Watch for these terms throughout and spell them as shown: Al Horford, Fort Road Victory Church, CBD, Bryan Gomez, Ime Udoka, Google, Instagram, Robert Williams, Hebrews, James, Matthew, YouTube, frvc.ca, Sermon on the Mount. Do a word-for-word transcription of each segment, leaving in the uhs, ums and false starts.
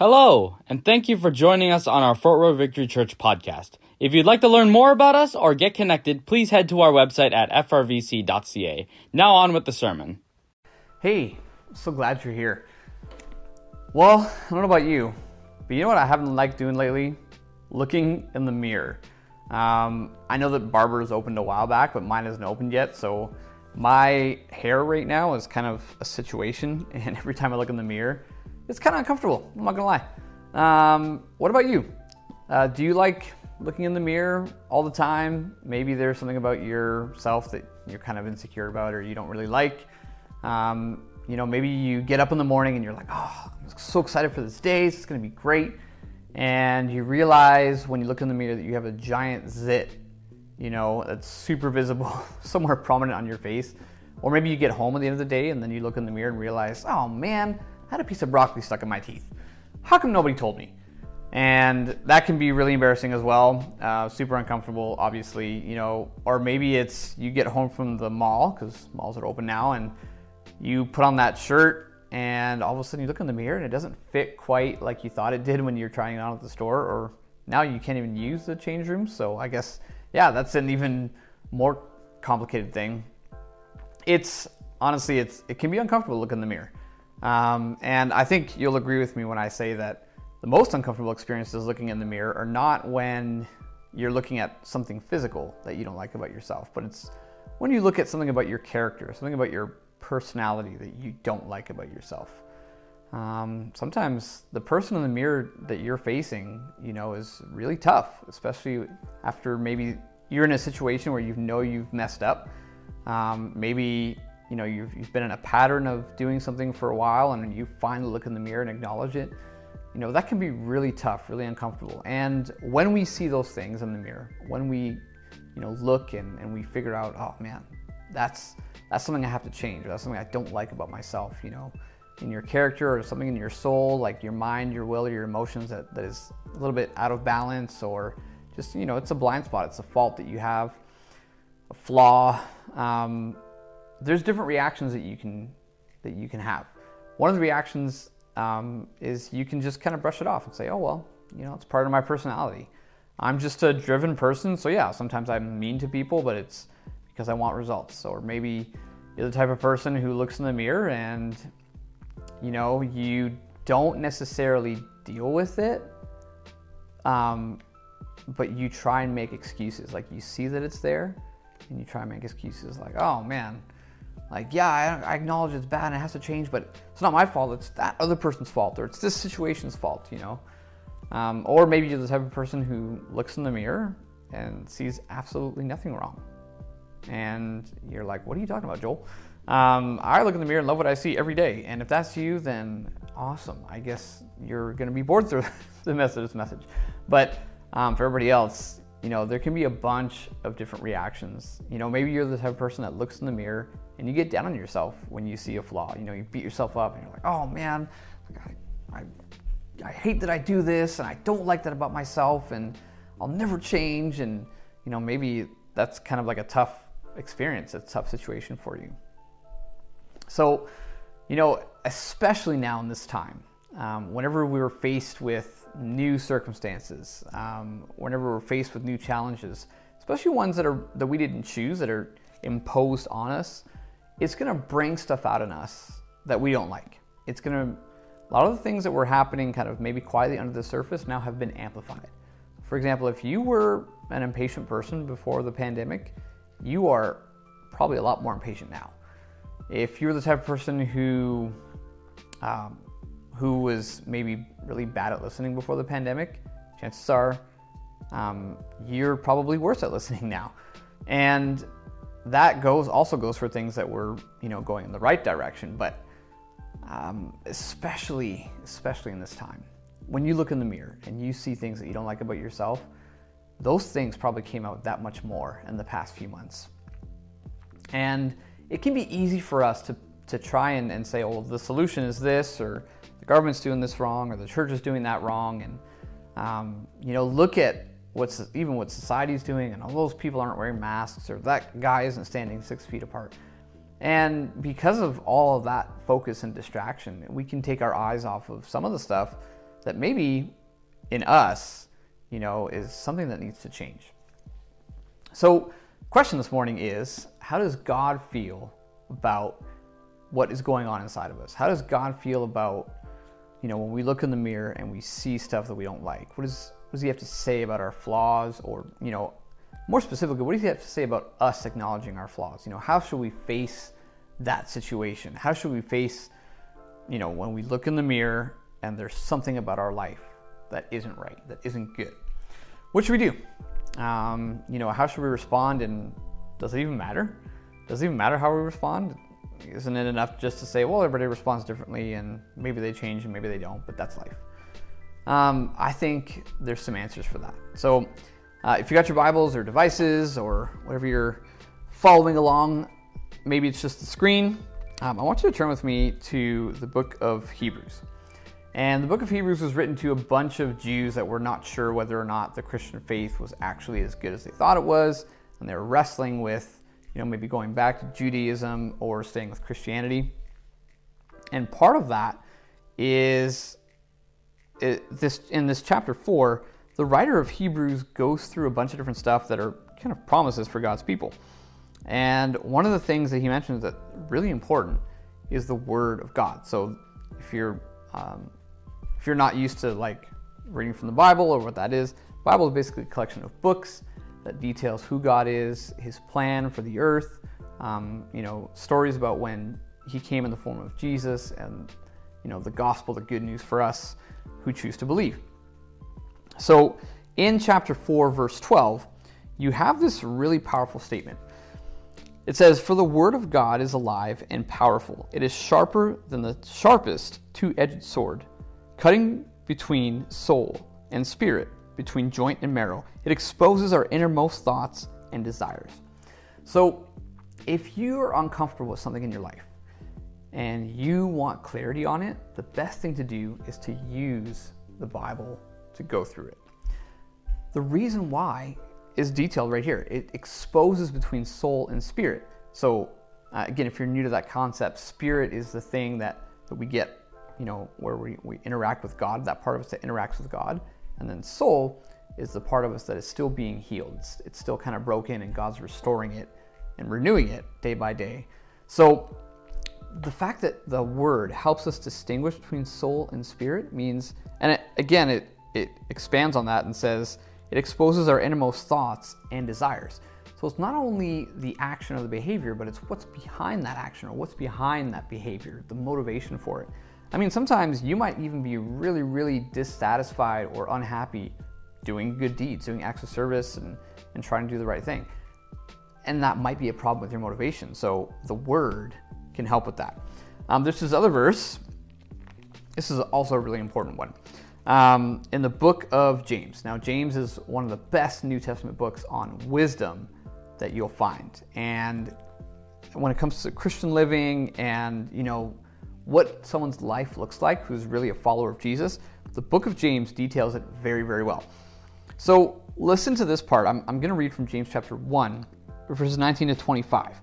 Hello, and thank you for joining us on our Fort Road Victory Church podcast. If you'd like to learn more about us or get connected, please head to our website at f r v c dot c a. Now on with the sermon. Hey, I'm so glad you're here. Well, I don't know about you, but you know what I haven't liked doing lately? Looking in the mirror. Um, I know that Barber's opened a while back, but mine isn't opened yet, so my hair right now is kind of a situation, and every time I look in the mirror, it's kind of uncomfortable, I'm not gonna lie. Um, what about you? Uh, do you like looking in the mirror all the time? Maybe there's something about yourself that you're kind of insecure about or you don't really like. Um, you know, maybe you get up in the morning and you're like, oh, I'm so excited for this day, it's gonna be great. And you realize when you look in the mirror that you have a giant zit, you know, that's super visible, somewhere prominent on your face. Or maybe you get home at the end of the day and then you look in the mirror and realize, oh man, I had a piece of broccoli stuck in my teeth. How come nobody told me? And that can be really embarrassing as well. Uh, super uncomfortable, obviously, you know, or maybe it's you get home from the mall, because malls are open now, and you put on that shirt and all of a sudden you look in the mirror and it doesn't fit quite like you thought it did when you're trying it on at the store, or now you can't even use the change room. So I guess, yeah, that's an even more complicated thing. It's honestly, it's it can be uncomfortable to look in the mirror. Um, and I think you'll agree with me when I say that the most uncomfortable experiences looking in the mirror are not when you're looking at something physical that you don't like about yourself, but it's when you look at something about your character, something about your personality that you don't like about yourself. Um, sometimes the person in the mirror that you're facing, you know, is really tough, especially after maybe you're in a situation where you know you've messed up. Um, maybe You know, you've, you've been in a pattern of doing something for a while and you finally look in the mirror and acknowledge it. You know, that can be really tough, really uncomfortable. And when we see those things in the mirror, when we, you know, look and, and we figure out, oh man, that's that's something I have to change, or that's something I don't like about myself, you know, in your character or something in your soul, like your mind, your will, or your emotions that, that is a little bit out of balance, or just, you know, it's a blind spot, it's a fault that you have, a flaw. Um, There's different reactions that you can that you can have. One of the reactions um, is you can just kind of brush it off and say, oh, well, you know, it's part of my personality. I'm just a driven person. So yeah, sometimes I'm mean to people, but it's because I want results. Or maybe you're the type of person who looks in the mirror and, you know, you don't necessarily deal with it, um, but you try and make excuses. Like you see that it's there and you try and make excuses like, oh man, Like, yeah, I acknowledge it's bad and it has to change, but it's not my fault, it's that other person's fault, or it's this situation's fault, you know? Um, or maybe you're the type of person who looks in the mirror and sees absolutely nothing wrong. And you're like, what are you talking about, Joel? Um, I look in the mirror and love what I see every day. And if that's you, then awesome. I guess you're gonna be bored through the message, this message. But um, for everybody else, you know, there can be a bunch of different reactions. You know, maybe you're the type of person that looks in the mirror and you get down on yourself when you see a flaw. You know, you beat yourself up and you're like, oh man, I, I, I hate that I do this and I don't like that about myself and I'll never change. And, you know, maybe that's kind of like a tough experience, a tough situation for you. So, you know, especially now in this time, um, whenever we were faced with new circumstances, um, whenever we're faced with new challenges, especially ones that are that we didn't choose, that are imposed on us, it's going to bring stuff out in us that we don't like. It's going to, a lot of the things that were happening kind of maybe quietly under the surface now have been amplified. For example, if you were an impatient person before the pandemic, you are probably a lot more impatient now. If you're the type of person who, um, who was maybe really bad at listening before the pandemic, chances are um, you're probably worse at listening now. And that goes also goes for things that were, you know, going in the right direction, but um, especially, especially in this time, when you look in the mirror and you see things that you don't like about yourself, those things probably came out that much more in the past few months. And it can be easy for us to, to try and, and say, oh, well, the solution is this, or the government's doing this wrong, or the church is doing that wrong. And, um, you know, look at what's even what society's doing, and all those people aren't wearing masks, or that guy isn't standing six feet apart. And because of all of that focus and distraction, we can take our eyes off of some of the stuff that maybe in us, you know, is something that needs to change. So question this morning is, how does God feel about what is going on inside of us? How does God feel about, you know, when we look in the mirror and we see stuff that we don't like? What is, what does he have to say about our flaws? Or, you know, more specifically, what does he have to say about us acknowledging our flaws? You know, how should we face that situation? How should we face, you know, when we look in the mirror and there's something about our life that isn't right, that isn't good? What should we do? Um, you know, how should we respond? And does it even matter? Does it even matter how we respond? Isn't it enough just to say, well, everybody responds differently and maybe they change and maybe they don't, but that's life? Um, I think there's some answers for that. So uh, if you got your Bibles or devices or whatever you're following along, maybe it's just the screen. Um, I want you to turn with me to the book of Hebrews. And the book of Hebrews was written to a bunch of Jews that were not sure whether or not the Christian faith was actually as good as they thought it was. And they were wrestling with, you know, maybe going back to Judaism or staying with Christianity. And part of that is it, this in this chapter four, the writer of Hebrews goes through a bunch of different stuff that are kind of promises for God's people. And one of the things that he mentions that's really important is the Word of God. So if you're um, if you're not used to like reading from the Bible or what that is, the Bible is basically a collection of books that details who God is, his plan for the earth, um, you know, stories about when he came in the form of Jesus and, you know, the gospel, the good news for us who choose to believe. So in chapter four, verse twelve, you have this really powerful statement. It says, "For the word of God is alive and powerful. It is sharper than the sharpest two-edged sword, cutting between soul and spirit, between joint and marrow. It exposes our innermost thoughts and desires." So if you are uncomfortable with something in your life and you want clarity on it, the best thing to do is to use the Bible to go through it. The reason why is detailed right here. It exposes between soul and spirit. So uh, again, if you're new to that concept, spirit is the thing that, that we get, you know, where we, we interact with God, that part of us that interacts with God. And then soul is the part of us that is still being healed. It's, it's still kind of broken and God's restoring it and renewing it day by day. So the fact that the word helps us distinguish between soul and spirit means, and it, again, it, it expands on that and says, it exposes our innermost thoughts and desires. So it's not only the action or the behavior, but it's what's behind that action or what's behind that behavior, the motivation for it. I mean, sometimes you might even be really, really dissatisfied or unhappy doing good deeds, doing acts of service and, and trying to do the right thing. And that might be a problem with your motivation. So the word can help with that. Um, there's this other verse. This is also a really important one. Um, in the book of James. Now, James is one of the best New Testament books on wisdom that you'll find. And when it comes to Christian living and, you know, what someone's life looks like who's really a follower of Jesus, the book of James details it very, very well. So listen to this part. I'm, I'm going to read from James chapter one, verses nineteen to twenty-five.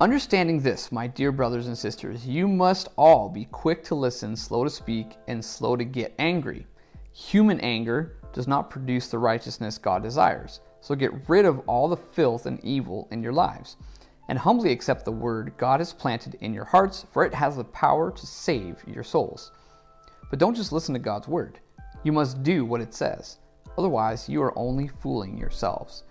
"Understanding this, my dear brothers and sisters, you must all be quick to listen, slow to speak, and slow to get angry. Human anger does not produce the righteousness God desires. So get rid of all the filth and evil in your lives, and humbly accept the word God has planted in your hearts, for it has the power to save your souls. But don't just listen to God's word. You must do what it says. Otherwise, you are only fooling yourselves.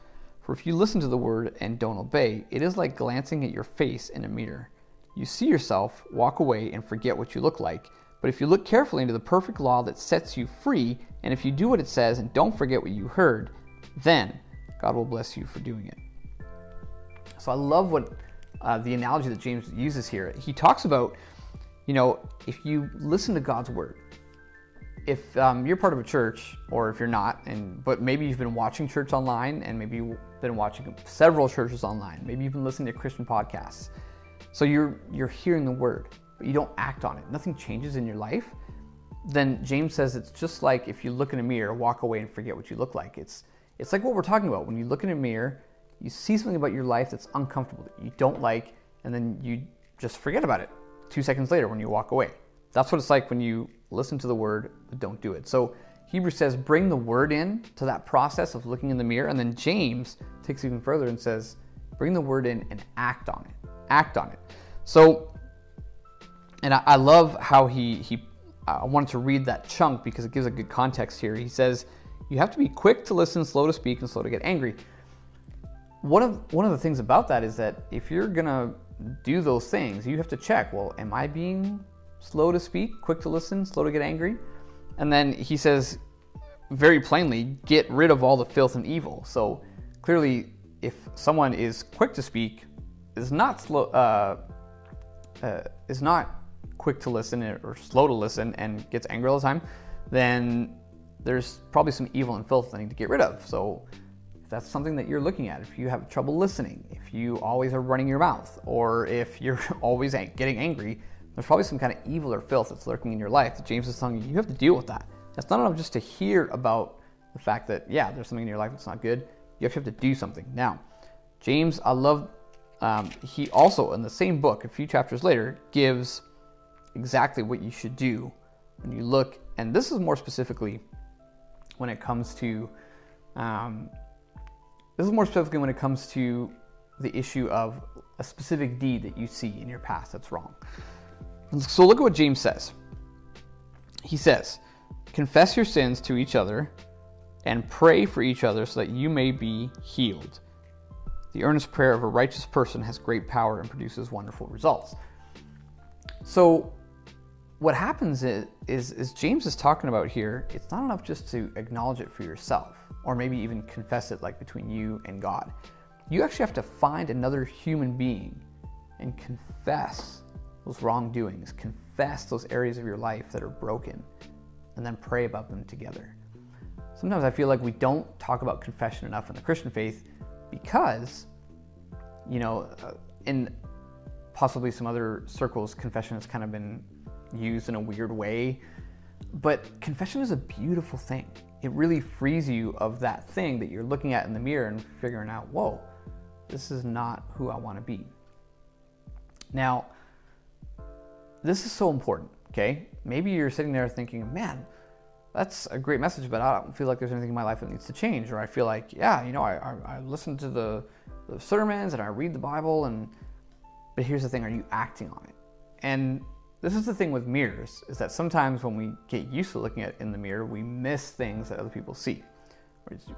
For if you listen to the word and don't obey, it is like glancing at your face in a mirror. You see yourself, walk away, and forget what you look like. But if you look carefully into the perfect law that sets you free, and if you do what it says and don't forget what you heard, then God will bless you for doing it." So I love what uh, the analogy that James uses here. He talks about, you know, if you listen to God's word, if um, you're part of a church, or if you're not, and but maybe you've been watching church online, and maybe you've been watching several churches online, maybe you've been listening to Christian podcasts. So you're you're hearing the word, but you don't act on it. Nothing changes in your life. Then James says it's just like if you look in a mirror, walk away, and forget what you look like. It's it's like what we're talking about when you look in a mirror. You see something about your life that's uncomfortable, that you don't like, and then you just forget about it two seconds later when you walk away. That's what it's like when you listen to the word, but don't do it. So Hebrews says, bring the word in to that process of looking in the mirror. And then James takes it even further and says, bring the word in and act on it, act on it. So, and I, I love how he, he, I wanted to read that chunk because it gives a good context here. He says, you have to be quick to listen, slow to speak, and slow to get angry. One of, one of the things about that is that if you're gonna do those things, you have to check, well, am I being slow to speak, quick to listen, slow to get angry? And then he says very plainly, get rid of all the filth and evil. So clearly, if someone is quick to speak, is not slow, uh, uh, is not quick to listen or slow to listen and gets angry all the time, then there's probably some evil and filth that I need to get rid of. So if that's something that you're looking at, if you have trouble listening, if you always are running your mouth, or if you're always getting angry, there's probably some kind of evil or filth that's lurking in your life that James is telling you, you have to deal with that. That's not enough just to hear about the fact that, yeah, there's something in your life that's not good. You actually have to do something. Now, James, I love, um, he also, in the same book, a few chapters later, gives exactly what you should do when you look. And this is more specifically when it comes to, um, this is more specifically when it comes to the issue of a specific deed that you see in your past that's wrong. So look at what James says. He says, confess your sins to each other and pray for each other so that you may be healed. The earnest prayer of a righteous person has great power and produces wonderful results. So what happens is, is, is James is talking about here, it's not enough just to acknowledge it for yourself, or maybe even confess it like between you and God. You actually have to find another human being and confess those wrongdoings, confess those areas of your life that are broken, and then pray about them together. Sometimes I feel like we don't talk about confession enough in the Christian faith because, you know, in possibly some other circles, confession has kind of been used in a weird way. But confession is a beautiful thing. It really frees you of that thing that you're looking at in the mirror and figuring out, whoa, this is not who I want to be. Now, this is so important, okay? Maybe you're sitting there thinking, man, that's a great message, but I don't feel like there's anything in my life that needs to change. Or I feel like, yeah, you know, I, I, I listen to the, the sermons and I read the Bible, and but here's the thing, are you acting on it? And this is the thing with mirrors, is that sometimes when we get used to looking at in the mirror, we miss things that other people see.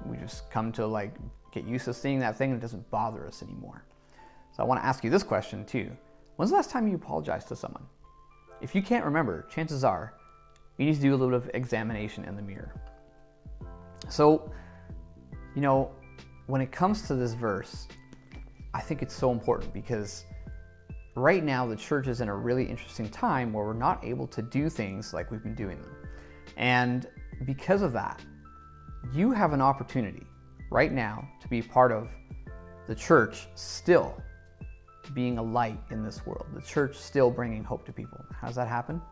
We just come to like get used to seeing that thing and it doesn't bother us anymore. So I want to ask you this question too. When's the last time you apologized to someone? If you can't remember, chances are you need to do a little bit of examination in the mirror. So, you know, when it comes to this verse, I think it's so important because right now the church is in a really interesting time where we're not able to do things like we've been doing them. And because of that, you have an opportunity right now to be part of the church still being a light in this world, the church still bringing hope to people. How does that happen?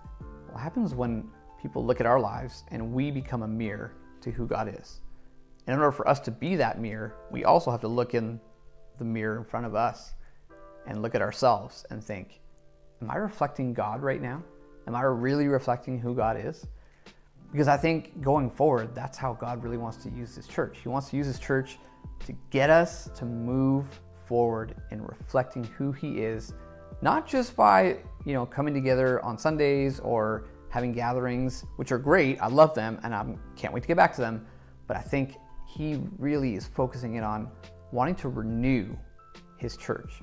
Well, it happens when people look at our lives and we become a mirror to who God is. And in order for us to be that mirror, we also have to look in the mirror in front of us and look at ourselves and think, am I reflecting God right now? Am I really reflecting who God is? Because I think going forward, that's how God really wants to use His church. He wants to use His church to get us to move forward in reflecting who He is, not just by, you know, coming together on Sundays or having gatherings, which are great. I love them and I can't wait to get back to them. But I think He really is focusing in on wanting to renew His church.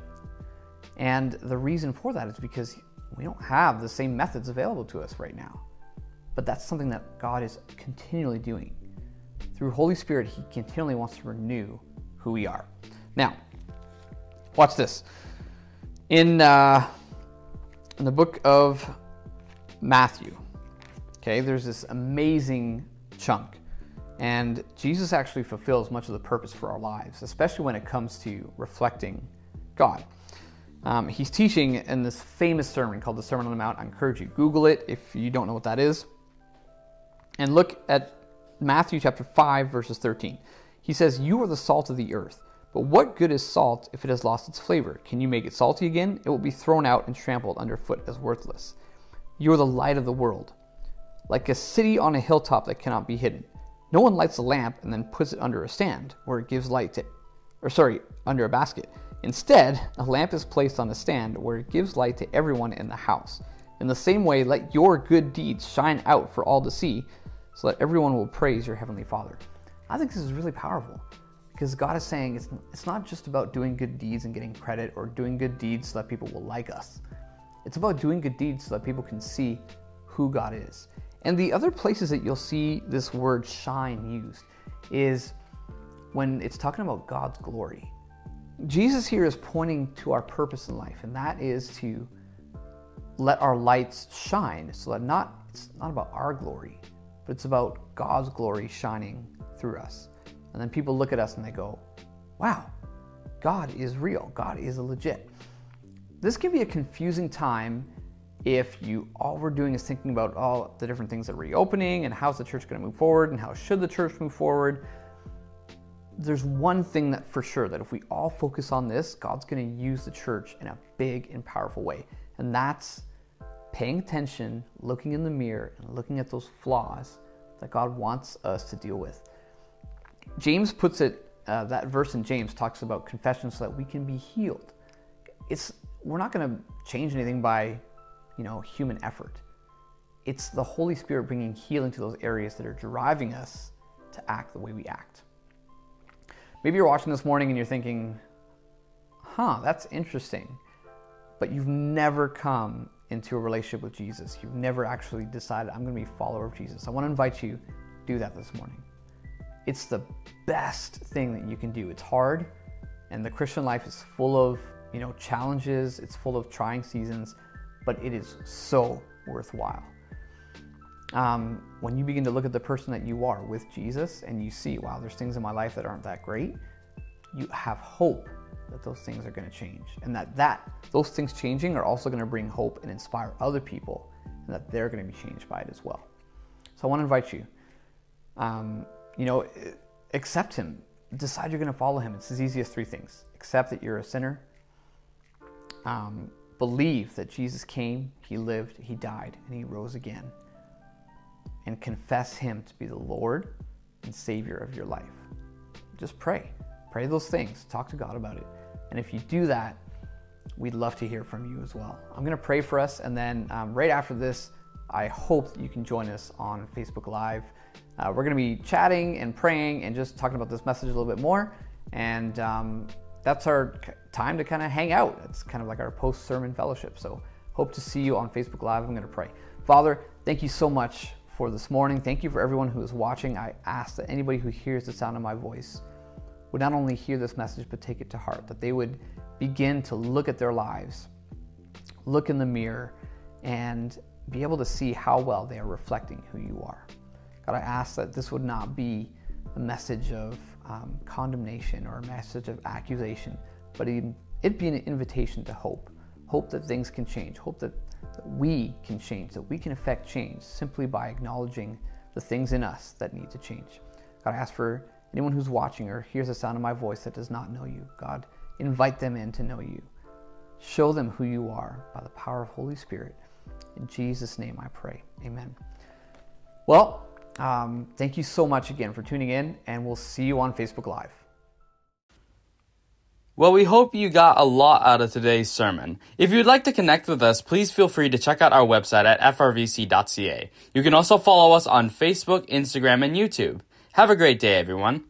And the reason for that is because we don't have the same methods available to us right now. But that's something that God is continually doing. Through Holy Spirit, He continually wants to renew who we are. Now, watch this. In, uh, in the book of Matthew, okay, there's this amazing chunk. And Jesus actually fulfills much of the purpose for our lives, especially when it comes to reflecting God. Um, he's teaching in this famous sermon called the Sermon on the Mount. I encourage you, Google it if you don't know what that is. And look at Matthew chapter five, verses thirteen. He says, you are the salt of the earth, but what good is salt if it has lost its flavor? Can you make it salty again? It will be thrown out and trampled underfoot as worthless. You are the light of the world. like a city on a hilltop that cannot be hidden. No one lights a lamp and then puts it under a stand where it gives light to, or sorry, under a basket. Instead, a lamp is placed on a stand where it gives light to everyone in the house. In the same way, let your good deeds shine out for all to see, so that everyone will praise your Heavenly Father. I think this is really powerful, because God is saying it's, it's not just about doing good deeds and getting credit, or doing good deeds so that people will like us. It's about doing good deeds so that people can see who God is. And the other places that you'll see this word shine used is when it's talking about God's glory. Jesus here is pointing to our purpose in life, and that is to let our lights shine, so that not it's not about our glory, but it's about God's glory shining through us. And then people look at us and they go, wow, God is real. God is legit. This can be a confusing time if you all we're doing is thinking about all the different things that are reopening and how's the church going to move forward and how should the church move forward. There's one thing that for sure, that if we all focus on this, God's going to use the church in a big and powerful way. And that's paying attention, looking in the mirror, and looking at those flaws that God wants us to deal with. James puts it, uh, that verse in James talks about confession so that we can be healed. It's, we're not going to change anything by, you know, human effort. It's the Holy Spirit bringing healing to those areas that are driving us to act the way we act. Maybe you're watching this morning and you're thinking, huh, that's interesting. But you've never come into a relationship with Jesus. You've never actually decided, I'm going to be a follower of Jesus. I want to invite you to do that this morning. It's the best thing that you can do. It's hard, and the Christian life is full of, you know, challenges. It's full of trying seasons, but it is so worthwhile. Um, when you begin to look at the person that you are with Jesus and you see, wow, there's things in my life that aren't that great, you have hope that those things are going to change, and that, that those things changing are also going to bring hope and inspire other people, and that they're going to be changed by it as well. So I want to invite you, um, you know, accept him, decide you're going to follow him. It's as easy as three things. Accept that you're a sinner. Um, believe that Jesus came, he lived, he died, and he rose again, and confess him to be the Lord and Savior of your life. Just pray, pray those things, talk to God about it. And if you do that, we'd love to hear from you as well. I'm going to pray for us, and then um, right after this, I hope that you can join us on Facebook Live. Uh, we're going to be chatting and praying and just talking about this message a little bit more. And um, that's our time to kind of hang out. It's kind of like our post-sermon fellowship. So hope to see you on Facebook Live. I'm going to pray. Father, thank you so much for this morning. Thank you for everyone who is watching. I ask that anybody who hears the sound of my voice would not only hear this message, but take it to heart, that they would begin to look at their lives, look in the mirror, and be able to see how well they are reflecting who you are. God, I ask that this would not be a message of um, condemnation or a message of accusation, but it'd be an invitation to hope. Hope that things can change. Hope that, that we can change, that we can affect change simply by acknowledging the things in us that need to change. God, I ask for anyone who's watching or hears the sound of my voice that does not know you. God, invite them in to know you. Show them who you are by the power of Holy Spirit. In Jesus' name I pray. Amen. Well, um, thank you so much again for tuning in, and we'll see you on Facebook Live. Well, we hope you got a lot out of today's sermon. If you'd like to connect with us, please feel free to check out our website at f r v c dot c a. You can also follow us on Facebook, Instagram, and YouTube. Have a great day, everyone.